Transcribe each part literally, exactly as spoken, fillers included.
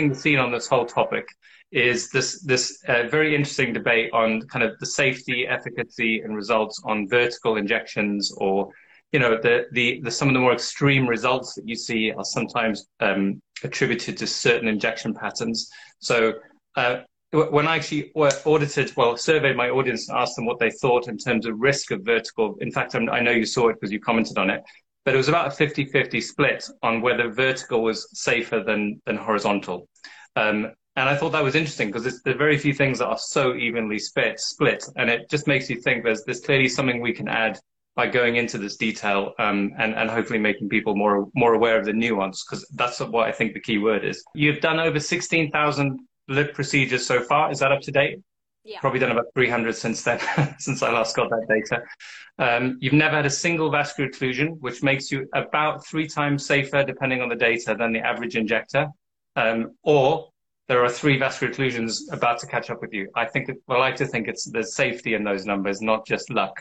setting the scene on this whole topic is this this uh, very interesting debate on kind of the safety, efficacy, and results on vertical injections, or you know the the, the some of the more extreme results that you see are sometimes um, attributed to certain injection patterns. So uh, when I actually audited, well, surveyed my audience and asked them what they thought in terms of risk of vertical. In fact, I'm, I know you saw it because you commented on it. But it was about a fifty fifty split on whether vertical was safer than, than horizontal. Um, and I thought that was interesting because there are very few things that are so evenly split, split, and it just makes you think there's, there's clearly something we can add by going into this detail um, and, and hopefully making people more, more aware of the nuance, because that's what I think the key word is. You've done over sixteen thousand lip procedures so far. Is that up to date? Yeah. Probably done about three hundred since then, since I last got that data. Um, you've never had a single vascular occlusion, which makes you about three times safer, depending on the data, than the average injector. Um, or there are three vascular occlusions about to catch up with you. I think, it, I like to think it's there's safety in those numbers, not just luck.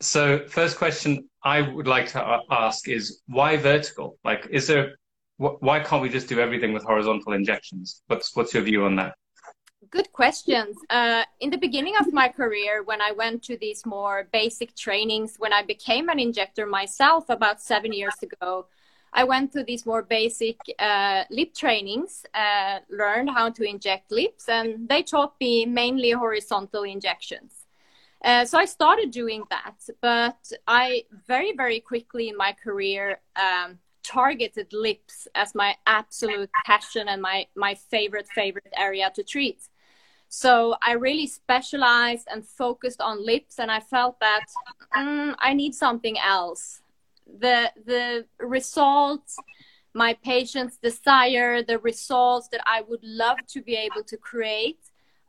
So, first question I would like to ask is why vertical? Like, is there? Wh why can't we just do everything with horizontal injections? What's what's your view on that? Good questions. Uh, in the beginning of my career, when I went to these more basic trainings, when I became an injector myself about seven years ago, I went to these more basic uh, lip trainings, uh, learned how to inject lips, and they taught me mainly horizontal injections. Uh, so I started doing that, but I very, very quickly in my career um, targeted lips as my absolute passion and my, my favorite, favorite area to treat. So I really specialized and focused on lips, and I felt that mm, I need something else. The, the results, my patients' desire, the results that I would love to be able to create,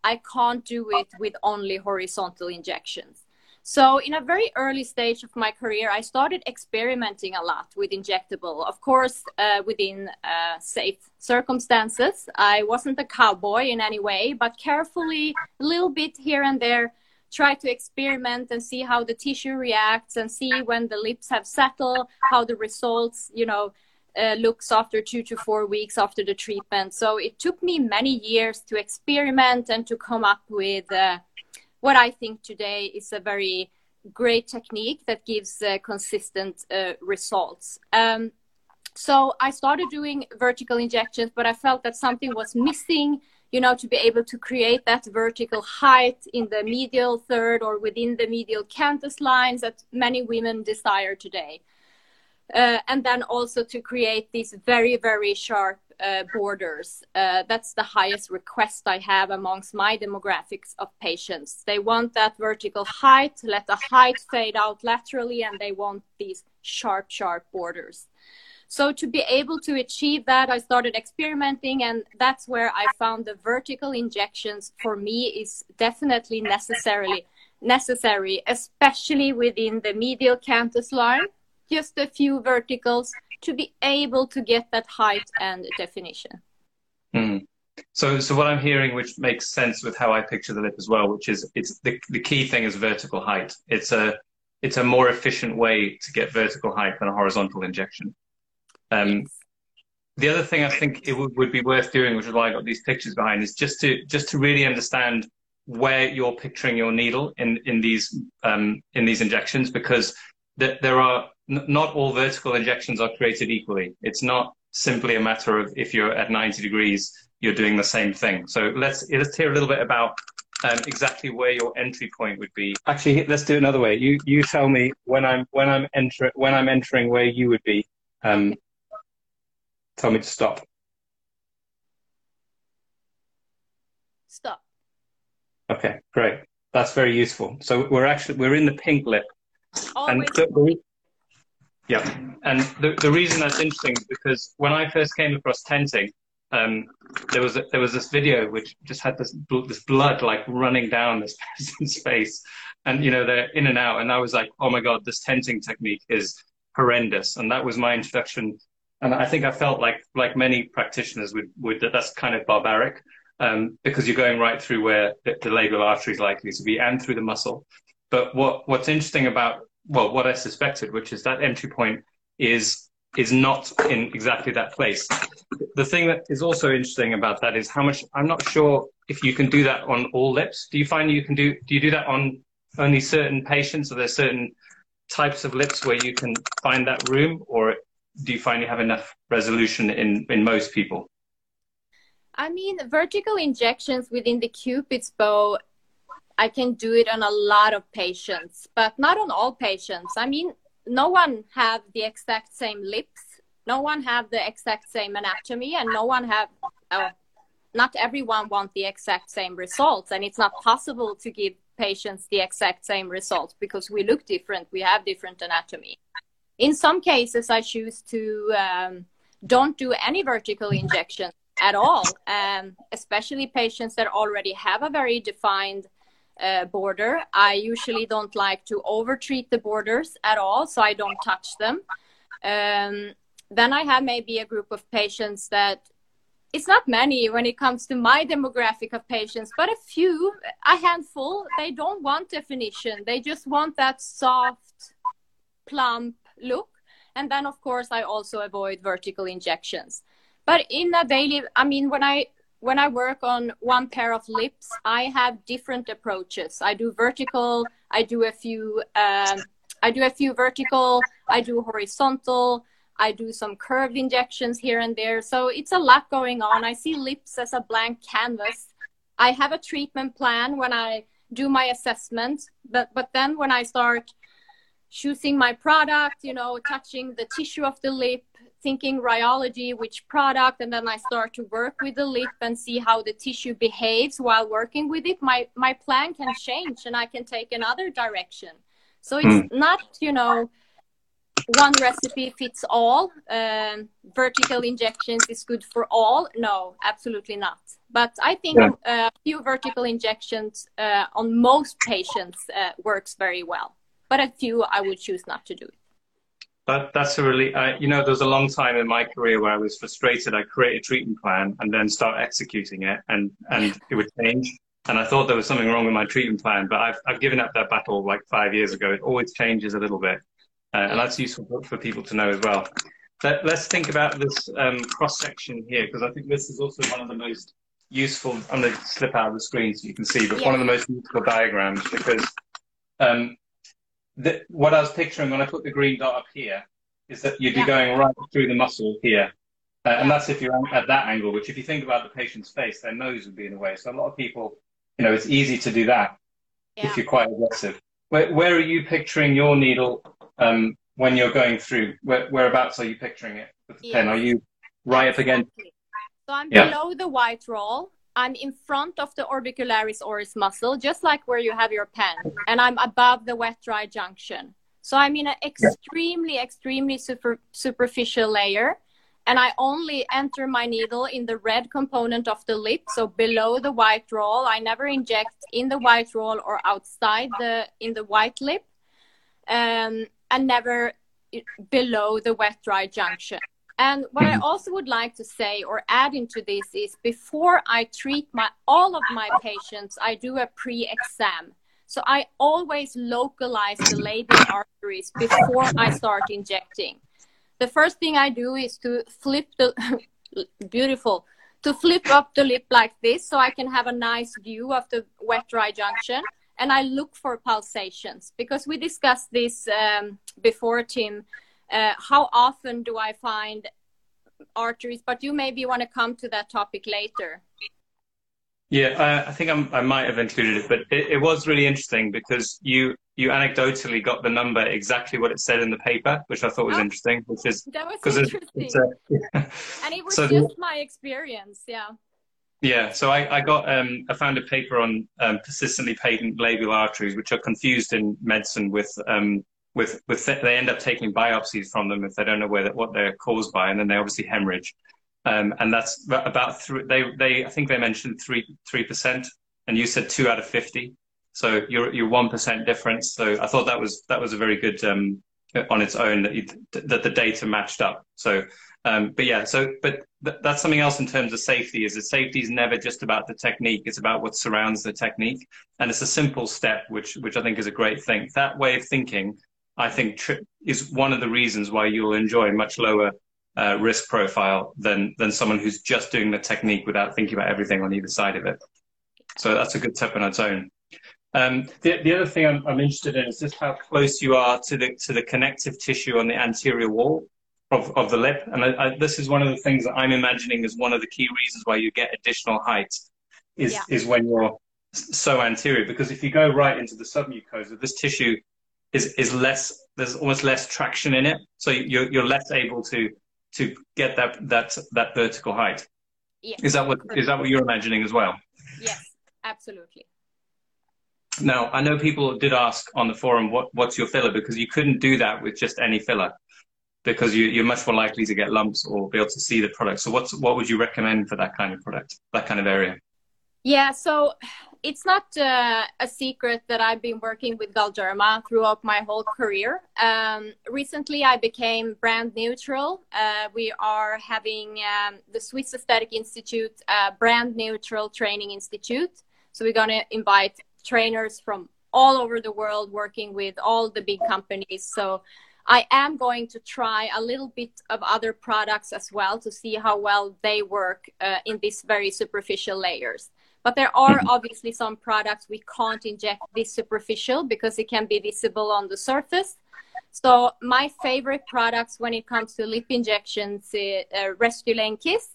I can't do it with only horizontal injections. So in a very early stage of my career, I started experimenting a lot with injectable. Of course, uh, within uh, safe circumstances. I wasn't a cowboy in any way, but carefully, a little bit here and there, try to experiment and see how the tissue reacts and see when the lips have settled, how the results, you know, uh, looks after two to four weeks after the treatment. So it took me many years to experiment and to come up with uh, what I think today is a very great technique that gives uh, consistent uh, results. Um, so I started doing vertical injections, but I felt that something was missing, you know, to be able to create that vertical height in the medial third or within the medial canthus lines that many women desire today. Uh, and then also to create these very, very sharp uh, borders. Uh, that's the highest request I have amongst my demographics of patients. They want that vertical height, let the height fade out laterally, and they want these sharp, sharp borders. So to be able to achieve that, I started experimenting, and that's where I found the vertical injections for me is definitely necessarily necessary, especially within the medial canthus line. Just a few verticals to be able to get that height and definition. Mm. So, so what I'm hearing, which makes sense with how I picture the lip as well, which is it's the, the key thing is vertical height. It's a, it's a more efficient way to get vertical height than a horizontal injection. Um, yes. The other thing I think it would, would be worth doing, which is why I got these pictures behind, is just to, just to really understand where you're picturing your needle in, in these, um, in these injections, because th- there are, not all vertical injections are created equally. It's not simply a matter of if you're at ninety degrees, you're doing the same thing. So let's, let's hear a little bit about um, exactly where your entry point would be. Actually, let's do it another way. You, you tell me when I'm, when I'm enter, when I'm entering where you would be. Um, tell me to stop. Stop. Okay, great. That's very useful. So we're actually, we're in the pink lip. Always. And yeah, and the, the reason that's interesting is because when I first came across tenting, um, there was a, there was this video which just had this bl this blood like running down this person's face, and you know they're in and out, and I was like, oh my god, this tenting technique is horrendous, and that was my introduction, and I think I felt like like many practitioners would would that that's kind of barbaric, um, because you're going right through where the, the labial artery is likely to be and through the muscle, but what what's interesting about well, what I suspected, which is that entry point is is not in exactly that place. The thing that is also interesting about that is how much, I'm not sure if you can do that on all lips. Do you find you can do, do you do that on only certain patients? Are there certain types of lips where you can find that room, or do you find you have enough resolution in, in most people? I mean, vertical injections within the Cupid's bow, I can do it on a lot of patients, but not on all patients. I mean, no one have the exact same lips. No one have the exact same anatomy, and no one have, uh, not everyone want the exact same results. And it's not possible to give patients the exact same results because we look different. We have different anatomy. In some cases, I choose to um, don't do any vertical injection at all, um, especially patients that already have a very defined Uh, border. I usually don't like to overtreat the borders at all, so I don't touch them. Um, then I have maybe a group of patients that, it's not many when it comes to my demographic of patients, but a few, a handful, they don't want definition. They just want that soft, plump look. And then, of course, I also avoid vertical injections. But in a daily, I mean, when I When I work on one pair of lips, I have different approaches. I do vertical, I do a few, um, I do a few vertical, I do horizontal, I do some curved injections here and there. So it's a lot going on. I see lips as a blank canvas. I have a treatment plan when I do my assessment, but, but then when I start choosing my product, you know, touching the tissue of the lip, thinking rheology, which product, and then I start to work with the lip and see how the tissue behaves while working with it, my, my plan can change and I can take another direction. So it's mm. not, you know, one recipe fits all. Um, vertical injections is good for all. No, absolutely not. But I think yeah. uh, a few vertical injections uh, on most patients uh, works very well. But a few I would choose not to do it. That, that's a really, uh, you know, there was a long time in my career where I was frustrated. I created a treatment plan and then start executing it, and, and it would change. And I thought there was something wrong with my treatment plan, but I've, I've given up that battle like five years ago. It always changes a little bit. Uh, and that's useful for people to know as well. But let's think about this um, cross-section here, because I think this is also one of the most useful, I'm going to slip out of the screen so you can see, but yeah. one of the most useful diagrams, because um, The, what I was picturing when I put the green dot up here is that you'd be yeah. going right through the muscle here. Uh, and that's if you're at that angle, which if you think about the patient's face, their nose would be in the way. So a lot of people, you know, it's easy to do that yeah. if you're quite aggressive. Where, where are you picturing your needle um, when you're going through? Where, whereabouts are you picturing it with the yeah. pen? Are you right up against? So I'm yeah. below the white roll. I'm in front of the orbicularis oris muscle, just like where you have your pen, and I'm above the wet-dry junction. So I'm in an extremely, yeah. extremely super, superficial layer, and I only enter my needle in the red component of the lip, so below the white roll. I never inject in the white roll or outside the in the white lip, um, and never below the wet-dry junction. And what I also would like to say or add into this is before I treat my all of my patients, I do a pre-exam. So I always localize the labial arteries before I start injecting. The first thing I do is to flip the, beautiful, to flip up the lip like this so I can have a nice view of the wet-dry junction. And I look for pulsations because we discussed this um, before, Tim. Uh, how often do I find arteries? But you maybe want to come to that topic later. Yeah, I, I think I'm, I might have included it, but it, it was really interesting because you, you anecdotally got the number exactly what it said in the paper, which I thought was oh, interesting. Which is, that was interesting. It's, it's, uh, and it was so just the, my experience, yeah. Yeah, so I, I got, um, I found a paper on um, persistently patent labial arteries, which are confused in medicine with... Um, With, with they end up taking biopsies from them if they don't know where what they're caused by, and then they obviously hemorrhage, um, and that's about th- they they I think they mentioned three three percent, and you said two out of fifty, so you're you're one percent difference. So I thought that was that was a very good um, on its own that you, that the data matched up. So, um, but yeah, so but th- that's something else in terms of safety is that safety is never just about the technique; it's about what surrounds the technique, and it's a simple step which which I think is a great thing. That way of thinking. I think tri- is one of the reasons why you'll enjoy a much lower uh, risk profile than than someone who's just doing the technique without thinking about everything on either side of it. So that's a good tip on its own. Um, the, the other thing I'm, I'm interested in is just how close you are to the to the connective tissue on the anterior wall of, of the lip. And I, I, this is one of the things that I'm imagining is one of the key reasons why you get additional height is, yeah. is when you're so anterior. Because if you go right into the submucosa, this tissue is, is less, there's almost less traction in it. So you're, you're less able to to get that that, that vertical height. Yeah. Is that what is that what you're imagining as well? Yes, absolutely. Now, I know people did ask on the forum, what, what's your filler? Because you couldn't do that with just any filler, because you, you're much more likely to get lumps or be able to see the product. So what's, what would you recommend for that kind of product, that kind of area? Yeah, so it's not uh, a secret that I've been working with Galderma throughout my whole career. Um, recently, I became brand neutral. Uh, we are having um, the Swiss Aesthetic Institute, uh, brand neutral training institute. So we're going to invite trainers from all over the world working with all the big companies. So I am going to try a little bit of other products as well to see how well they work uh, in these very superficial layers. But there are mm-hmm. obviously some products we can't inject this superficial because it can be visible on the surface. So my favorite products when it comes to lip injections is uh, Restylane Kiss,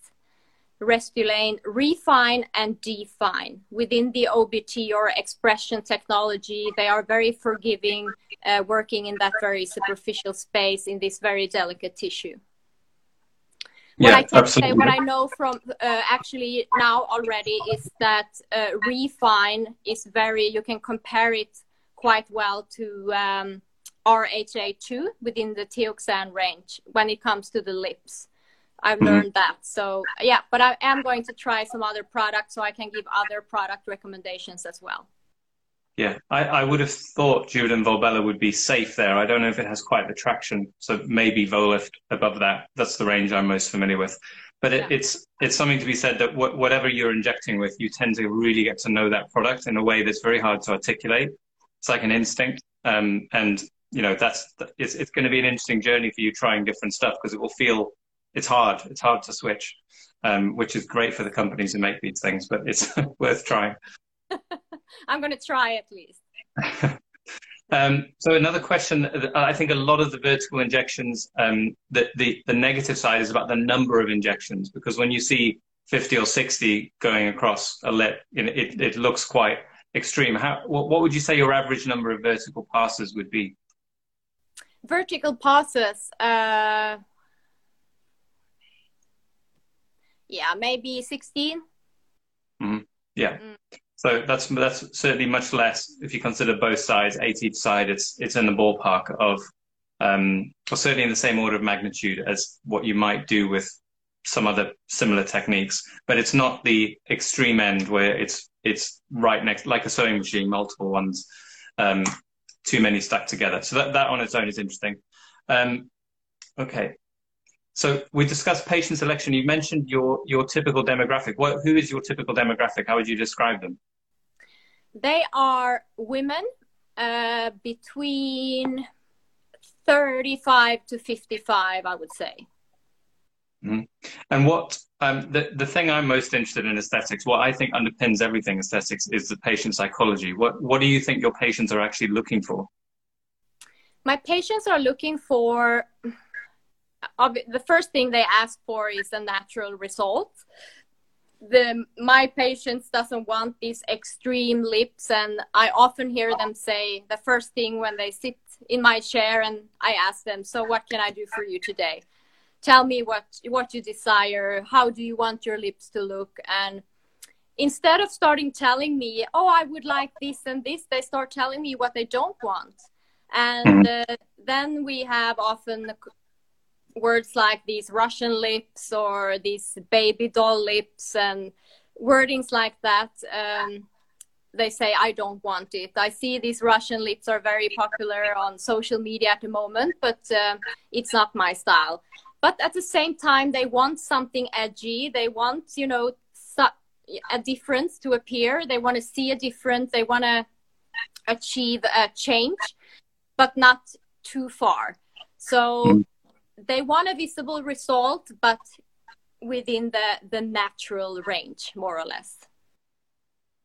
Restylane Refine, and Define. Within the O B T or expression technology, they are very forgiving, uh, working in that very superficial space in this very delicate tissue. Yeah, what I can absolutely. say, what I know from uh, actually now already is that uh, Refine is very, you can compare it quite well to um, R H A two within the Teoxane range when it comes to the lips. I've learned that. So yeah, but I am going to try some other products so I can give other product recommendations as well. Yeah, I, I would have thought Jude and Volbella would be safe there. I don't know if it has quite the traction. So maybe Volift above that. That's the range I'm most familiar with. But it, yeah. it's it's something to be said that wh- whatever you're injecting with, you tend to really get to know that product in a way that's very hard to articulate. It's like an instinct. Um, and, you know, that's it's, it's going to be an interesting journey for you trying different stuff because it will feel... It's hard. It's hard to switch, um, which is great for the companies who make these things, but it's worth trying. I'm going to try at least. um, so another question, I think a lot of the vertical injections, um, the, the, the negative side is about the number of injections, because when you see fifty or sixty going across a lip, it, it looks quite extreme. How, what, what would you say your average number of vertical passes would be? Vertical passes... Uh... Yeah, maybe sixteen. Mm-hmm. Yeah, mm. so that's that's certainly much less if you consider both sides. Eight each side, it's it's in the ballpark of, um, or certainly in the same order of magnitude as what you might do with some other similar techniques. But it's not the extreme end where it's it's right next, like a sewing machine, multiple ones, um, too many stuck together. So that that on its own is interesting. Um, okay. So we discussed patient selection. You mentioned your, your typical demographic. What, who is your typical demographic? How would you describe them? They are women uh, between thirty-five to fifty-five, I would say. Mm-hmm. And what um, the, the thing I'm most interested in aesthetics, what I think underpins everything aesthetics is the patient psychology. What, what do you think your patients are actually looking for? My patients are looking for... The first thing they ask for is a natural result. The, my patients doesn't want these extreme lips, and I often hear them say the first thing when they sit in my chair and I ask them, so what can I do for you today? Tell me what, what you desire. How do you want your lips to look? And instead of starting telling me, oh, I would like this and this, they start telling me what they don't want. And uh, then we have often... words like these Russian lips or these baby doll lips and wordings like that. Um, they say, I don't want it. I see these Russian lips are very popular on social media at the moment, but uh, it's not my style. But at the same time, they want something edgy. They want, you know, su- a difference to appear. They want to see a difference. They want to achieve a change, but not too far. So mm. they want a visible result, but within the, the natural range, more or less.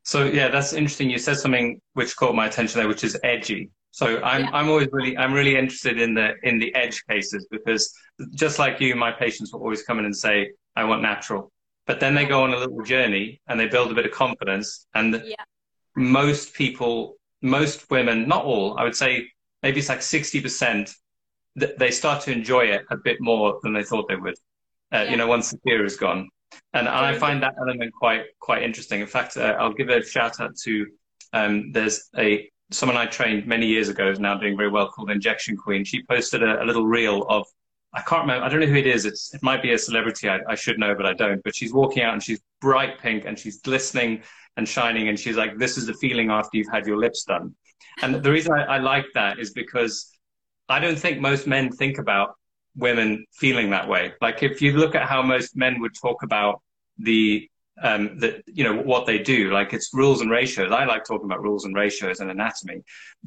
So yeah, that's interesting. You said something which caught my attention there, which is edgy. So I'm yeah. I'm always really I'm really interested in the in the edge cases, because just like you, my patients will always come in and say, I want natural. But then they go on a little journey and they build a bit of confidence. And yeah. most people, most women, not all, I would say maybe it's like sixty percent, th- they start to enjoy it a bit more than they thought they would, uh, yeah. you know, once the fear is gone. And, and I find that element quite quite interesting. In fact, uh, I'll give a shout out to, um, there's a someone I trained many years ago is now doing very well, called Injection Queen. She posted a, a little reel of, I can't remember, I don't know who it is. It's, it might be a celebrity. I, I should know, but I don't. But she's walking out and she's bright pink and she's glistening and shining. And she's like, this is the feeling after you've had your lips done. And the reason I, I like that is because I don't think most men think about women feeling that way. Like if you look at how most men would talk about the Um, that, you know, what they do, like it's rules and ratios. I like talking about rules and ratios and anatomy,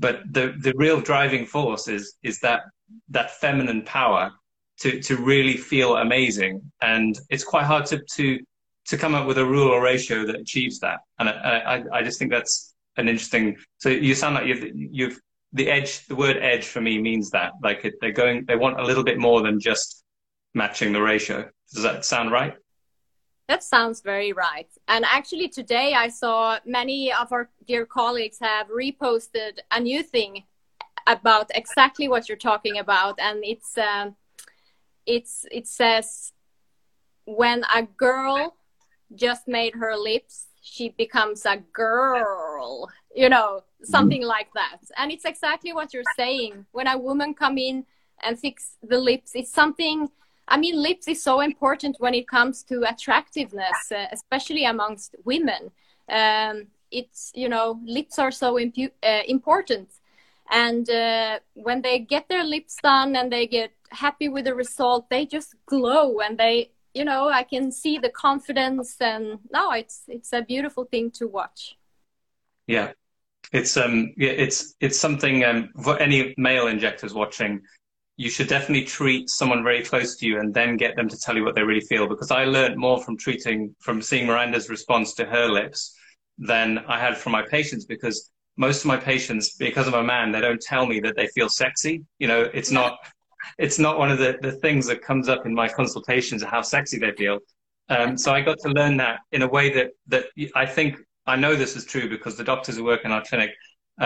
but the the real driving force is is that that feminine power to to really feel amazing, and it's quite hard to to to come up with a rule or ratio that achieves that. And I I, I just think that's an interesting. So you sound like you've you've the edge. The word edge for me means that, like it, they're going, they want a little bit more than just matching the ratio. Does that sound right? That sounds very right. And actually today I saw many of our dear colleagues have reposted a new thing about exactly what you're talking about. And it's um, it's it says, when a girl just made her lips, she becomes a girl, you know, something like that. And it's exactly what you're saying. When a woman come in and fix the lips, it's something... I mean, lips is so important when it comes to attractiveness, uh, especially amongst women. Um, it's, you know, lips are so impu- uh, important. And uh, when they get their lips done and they get happy with the result, they just glow and they, you know, I can see the confidence. And no, it's it's a beautiful thing to watch. Yeah, it's um, yeah, it's it's something um, for any male injectors watching. You should definitely treat someone very close to you and then get them to tell you what they really feel. Because I learned more from treating, from seeing Miranda's response to her lips than I had from my patients, because most of my patients, because I'm a man, they don't tell me that they feel sexy. You know, it's not, it's not one of the, the things that comes up in my consultations, how sexy they feel. Um, so I got to learn that in a way that, that I think, I know this is true because the doctors who work in our clinic,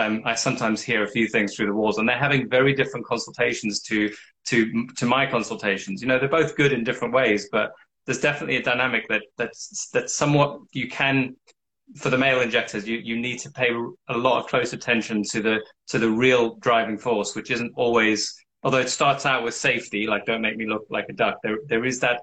Um, I sometimes hear a few things through the walls, and they're having very different consultations to to to my consultations. You know, they're both good in different ways, but there's definitely a dynamic that that's that's somewhat you can, for the male injectors, you, you need to pay a lot of close attention to the to the real driving force, which isn't always. Although it starts out with safety, like don't make me look like a duck. There there is that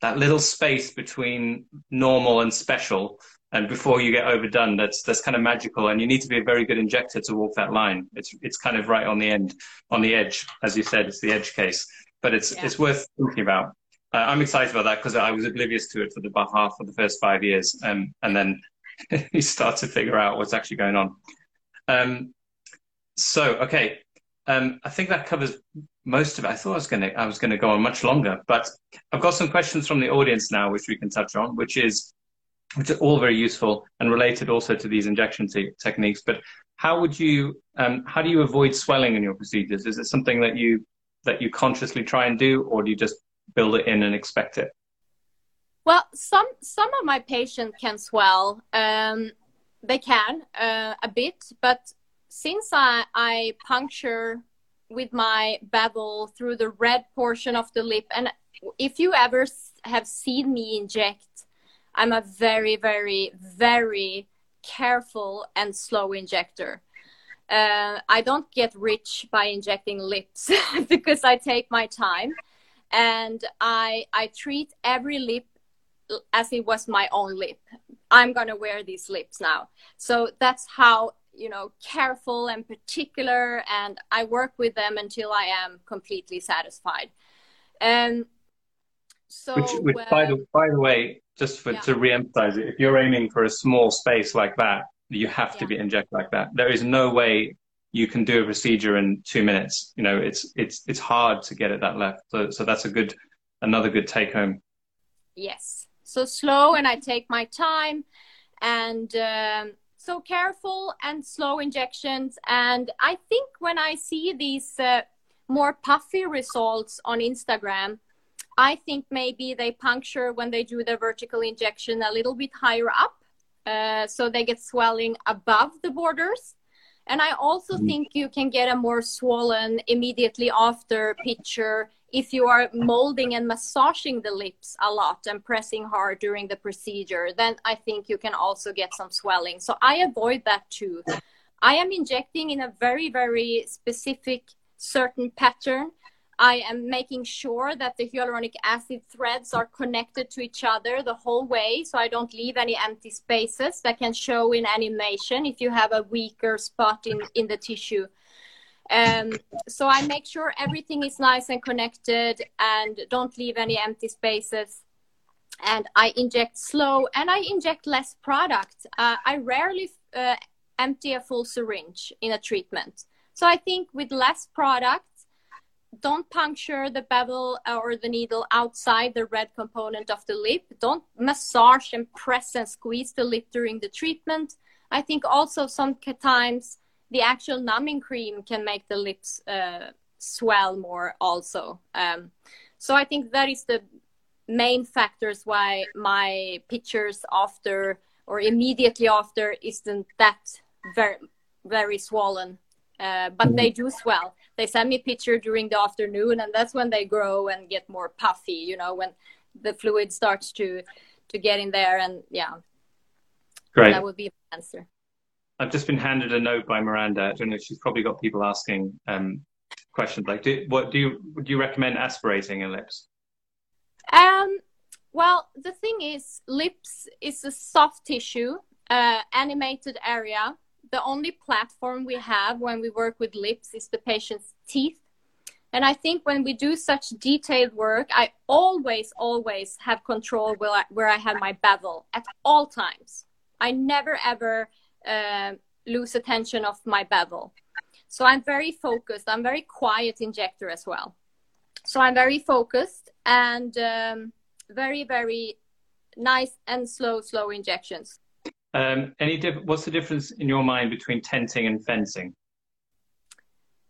that little space between normal and special. And before you get overdone, that's that's kind of magical, and you need to be a very good injector to walk that line. It's it's kind of right on the end, on the edge, as you said. It's the edge case, but it's yeah. it's worth thinking about. Uh, I'm excited about that because I was oblivious to it for the half of the first five years, um, and then you start to figure out what's actually going on. Um, so okay, um, I think that covers most of it. I thought I was gonna I was gonna go on much longer, but I've got some questions from the audience now, which we can touch on, which is. which are all very useful and related also to these injection te- techniques. But how would you, um, how do you avoid swelling in your procedures? Is it something that you that you consciously try and do, or do you just build it in and expect it? Well, some some of my patients can swell. Um, they can uh, a bit, but since I, I puncture with my bevel through the red portion of the lip, and if you ever have seen me inject, I'm a very, very, very careful and slow injector. Uh, I don't get rich by injecting lips because I take my time, and I I treat every lip as it was my own lip. I'm gonna wear these lips now. So that's how, you know, careful and particular, and I work with them until I am completely satisfied. Um, so, which, which uh, by the by the way. Just for, yeah. to re-emphasize it, if you're aiming for a small space like that, you have yeah. to be inject like that. There is no way you can do a procedure in two minutes. You know, it's it's it's hard to get at that left. So so that's a good, another good take home. Yes. So slow, and I take my time, and um, so careful and slow injections. And I think when I see these uh, more puffy results on Instagram, I think maybe they puncture when they do their vertical injection a little bit higher up. Uh, so they get swelling above the borders. And I also mm-hmm. think you can get a more swollen immediately after picture if you are molding and massaging the lips a lot and pressing hard during the procedure. Then I think you can also get some swelling. So I avoid that too. I am injecting in a very, very specific certain pattern. I am making sure that the hyaluronic acid threads are connected to each other the whole way, so I don't leave any empty spaces that can show in animation if you have a weaker spot in, in the tissue. Um, so I make sure everything is nice and connected and don't leave any empty spaces. And I inject slow and I inject less product. Uh, I rarely uh, empty a full syringe in a treatment. So I think with less product, don't puncture the bevel or the needle outside the red component of the lip. Don't massage and press and squeeze the lip during the treatment. I think also sometimes the actual numbing cream can make the lips uh, swell more also. Um, so I think that is the main factors why my pictures after or immediately after isn't that very, very swollen. Uh, but they do swell. They send me picture during the afternoon, and that's when they grow and get more puffy, you know, when the fluid starts to to get in there. And yeah, great. That would be my answer. I've just been handed a note by Miranda. I don't know, she's probably got people asking um, questions like, do, what do you would you recommend aspirating your lips? Um, well, the thing is, lips is a soft tissue, uh, animated area. The only platform we have when we work with lips is the patient's teeth. And I think when we do such detailed work, I always, always have control where I, where I have my bevel at all times. I never, ever uh, lose attention of my bevel. So I'm very focused. I'm very quiet injector as well. So I'm very focused and um, very, very nice and slow, slow injections. Um, any diff- what's the difference in your mind between tenting and fencing?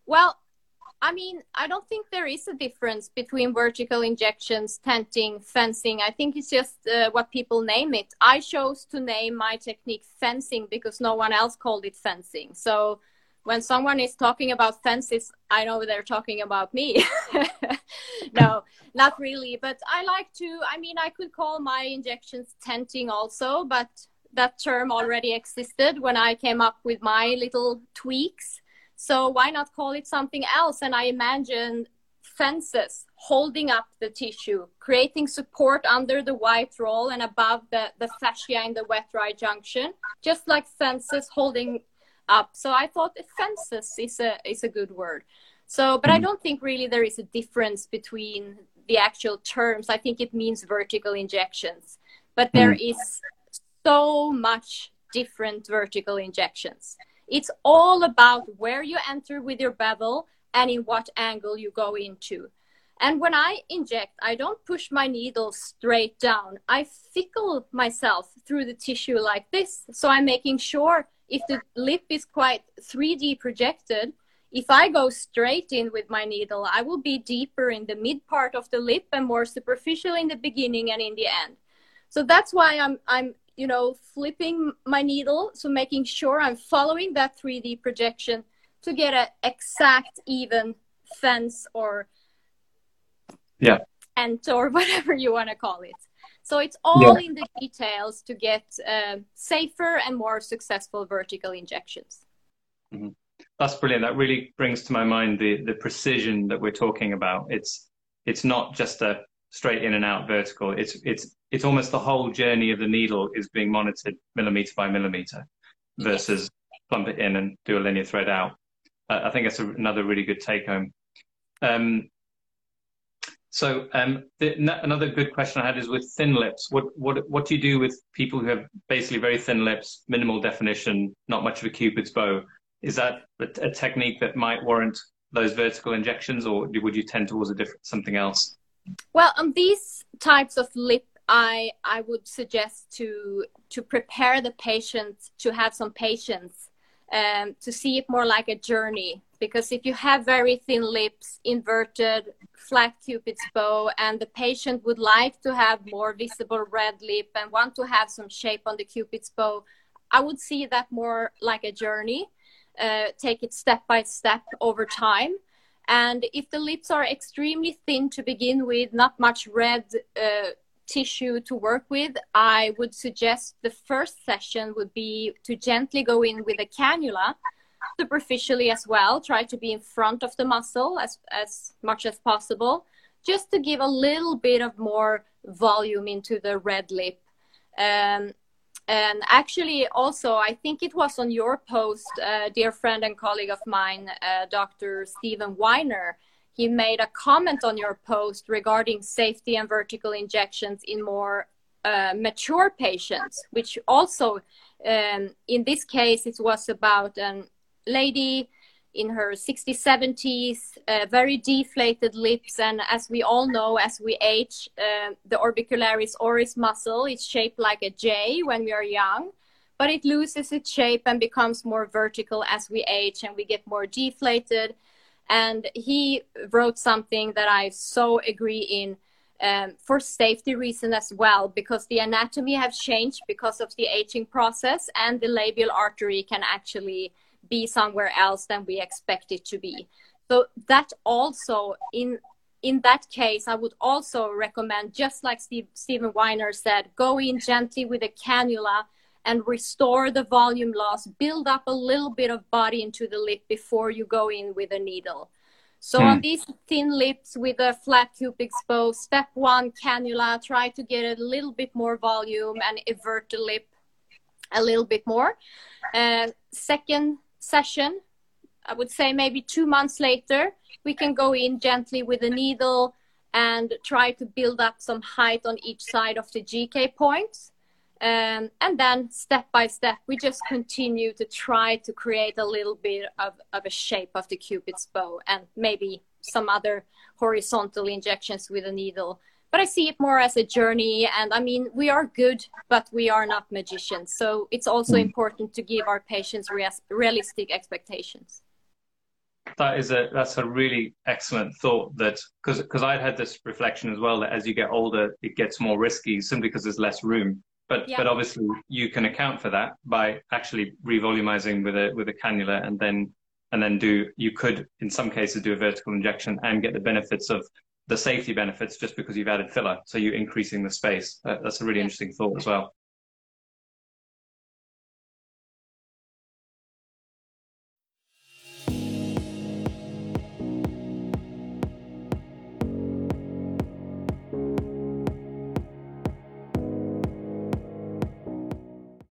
Well, I mean, I don't think there is a difference between vertical injections, tenting, fencing. I think it's just uh, what people name it. I chose to name my technique fencing because no one else called it fencing. So when someone is talking about fences, I know they're talking about me. No, not really. But I like to, I mean, I could call my injections tenting also, but that term already existed when I came up with my little tweaks. So why not call it something else? And I imagined fences holding up the tissue, creating support under the white roll and above the, the fascia in the wet-dry junction, just like fences holding up. So I thought fences is a is a good word. So, but I don't think really there is a difference between the actual terms. I think it means vertical injections, but there mm. is so much different vertical injections. It's all about where you enter with your bevel and in what angle you go into. And when I inject, I don't push my needle straight down. I fickle myself through the tissue like this. So I'm making sure if the lip is quite three D projected, if I go straight in with my needle, I will be deeper in the mid part of the lip and more superficial in the beginning and in the end. So that's why I'm I'm you know, flipping my needle, so making sure I'm following that three D projection to get an exact even fence or yeah, tent or whatever you want to call it. So it's all yeah. in the details to get uh, safer and more successful vertical injections. Mm-hmm. That's brilliant. That really brings to my mind the the precision that we're talking about. It's it's not just a straight in and out vertical. It's it's it's almost the whole journey of the needle is being monitored millimeter by millimeter versus plump it in and do a linear thread out. Uh, I think that's a, another really good take home. Um, so um, the, n- another good question I had is with thin lips. What what what do you do with people who have basically very thin lips, minimal definition, not much of a cupid's bow? Is that a technique that might warrant those vertical injections, or would you tend towards a different something else? Well, on these types of lip, I I would suggest to to prepare the patient, to have some patience, um, to see it more like a journey. Because if you have very thin lips, inverted, flat Cupid's bow, and the patient would like to have more visible red lip and want to have some shape on the Cupid's bow, I would see that more like a journey. Uh, take it step by step over time. And if the lips are extremely thin to begin with, not much red uh, tissue to work with, I would suggest the first session would be to gently go in with a cannula, superficially as well. Try to be in front of the muscle as, as much as possible, just to give a little bit of more volume into the red lip. Um, And actually, also, I think it was on your post, uh, dear friend and colleague of mine, uh, Doctor Stephen Weiner, he made a comment on your post regarding safety and vertical injections in more uh, mature patients, which also, um, in this case, it was about a lady in her sixties, seventies, uh, very deflated lips. And as we all know, as we age, uh, the orbicularis oris muscle is shaped like a J when we are young, but it loses its shape and becomes more vertical as we age and we get more deflated. And he wrote something that I so agree in, um, for safety reason as well, because the anatomy have changed because of the aging process, and the labial artery can actually be somewhere else than we expect it to be. So that also, in in that case, I would also recommend, just like Steve, Stephen Weiner said, go in gently with a cannula and restore the volume loss, build up a little bit of body into the lip before you go in with a needle. So mm. on these thin lips with a flat Cupid's bow, step one, cannula, try to get a little bit more volume and invert the lip a little bit more. Uh, second session, I would say maybe two months later, we can go in gently with a needle and try to build up some height on each side of the G K points. Um, and then step by step, we just continue to try to create a little bit of, of a shape of the Cupid's bow, and maybe some other horizontal injections with a needle. But I see it more as a journey. And I mean, we are good, but we are not magicians. So it's also mm. important to give our patients re- realistic expectations. That is a, that's a really excellent thought, that because because I'd had this reflection as well, that as you get older, it gets more risky simply because there's less room. But yeah. but obviously you can account for that by actually revolumizing with a with a cannula, and then and then do you could in some cases do a vertical injection and get the benefits of the safety benefits just because you've added filler, so you're increasing the space. That, that's a really yeah. interesting thought as well.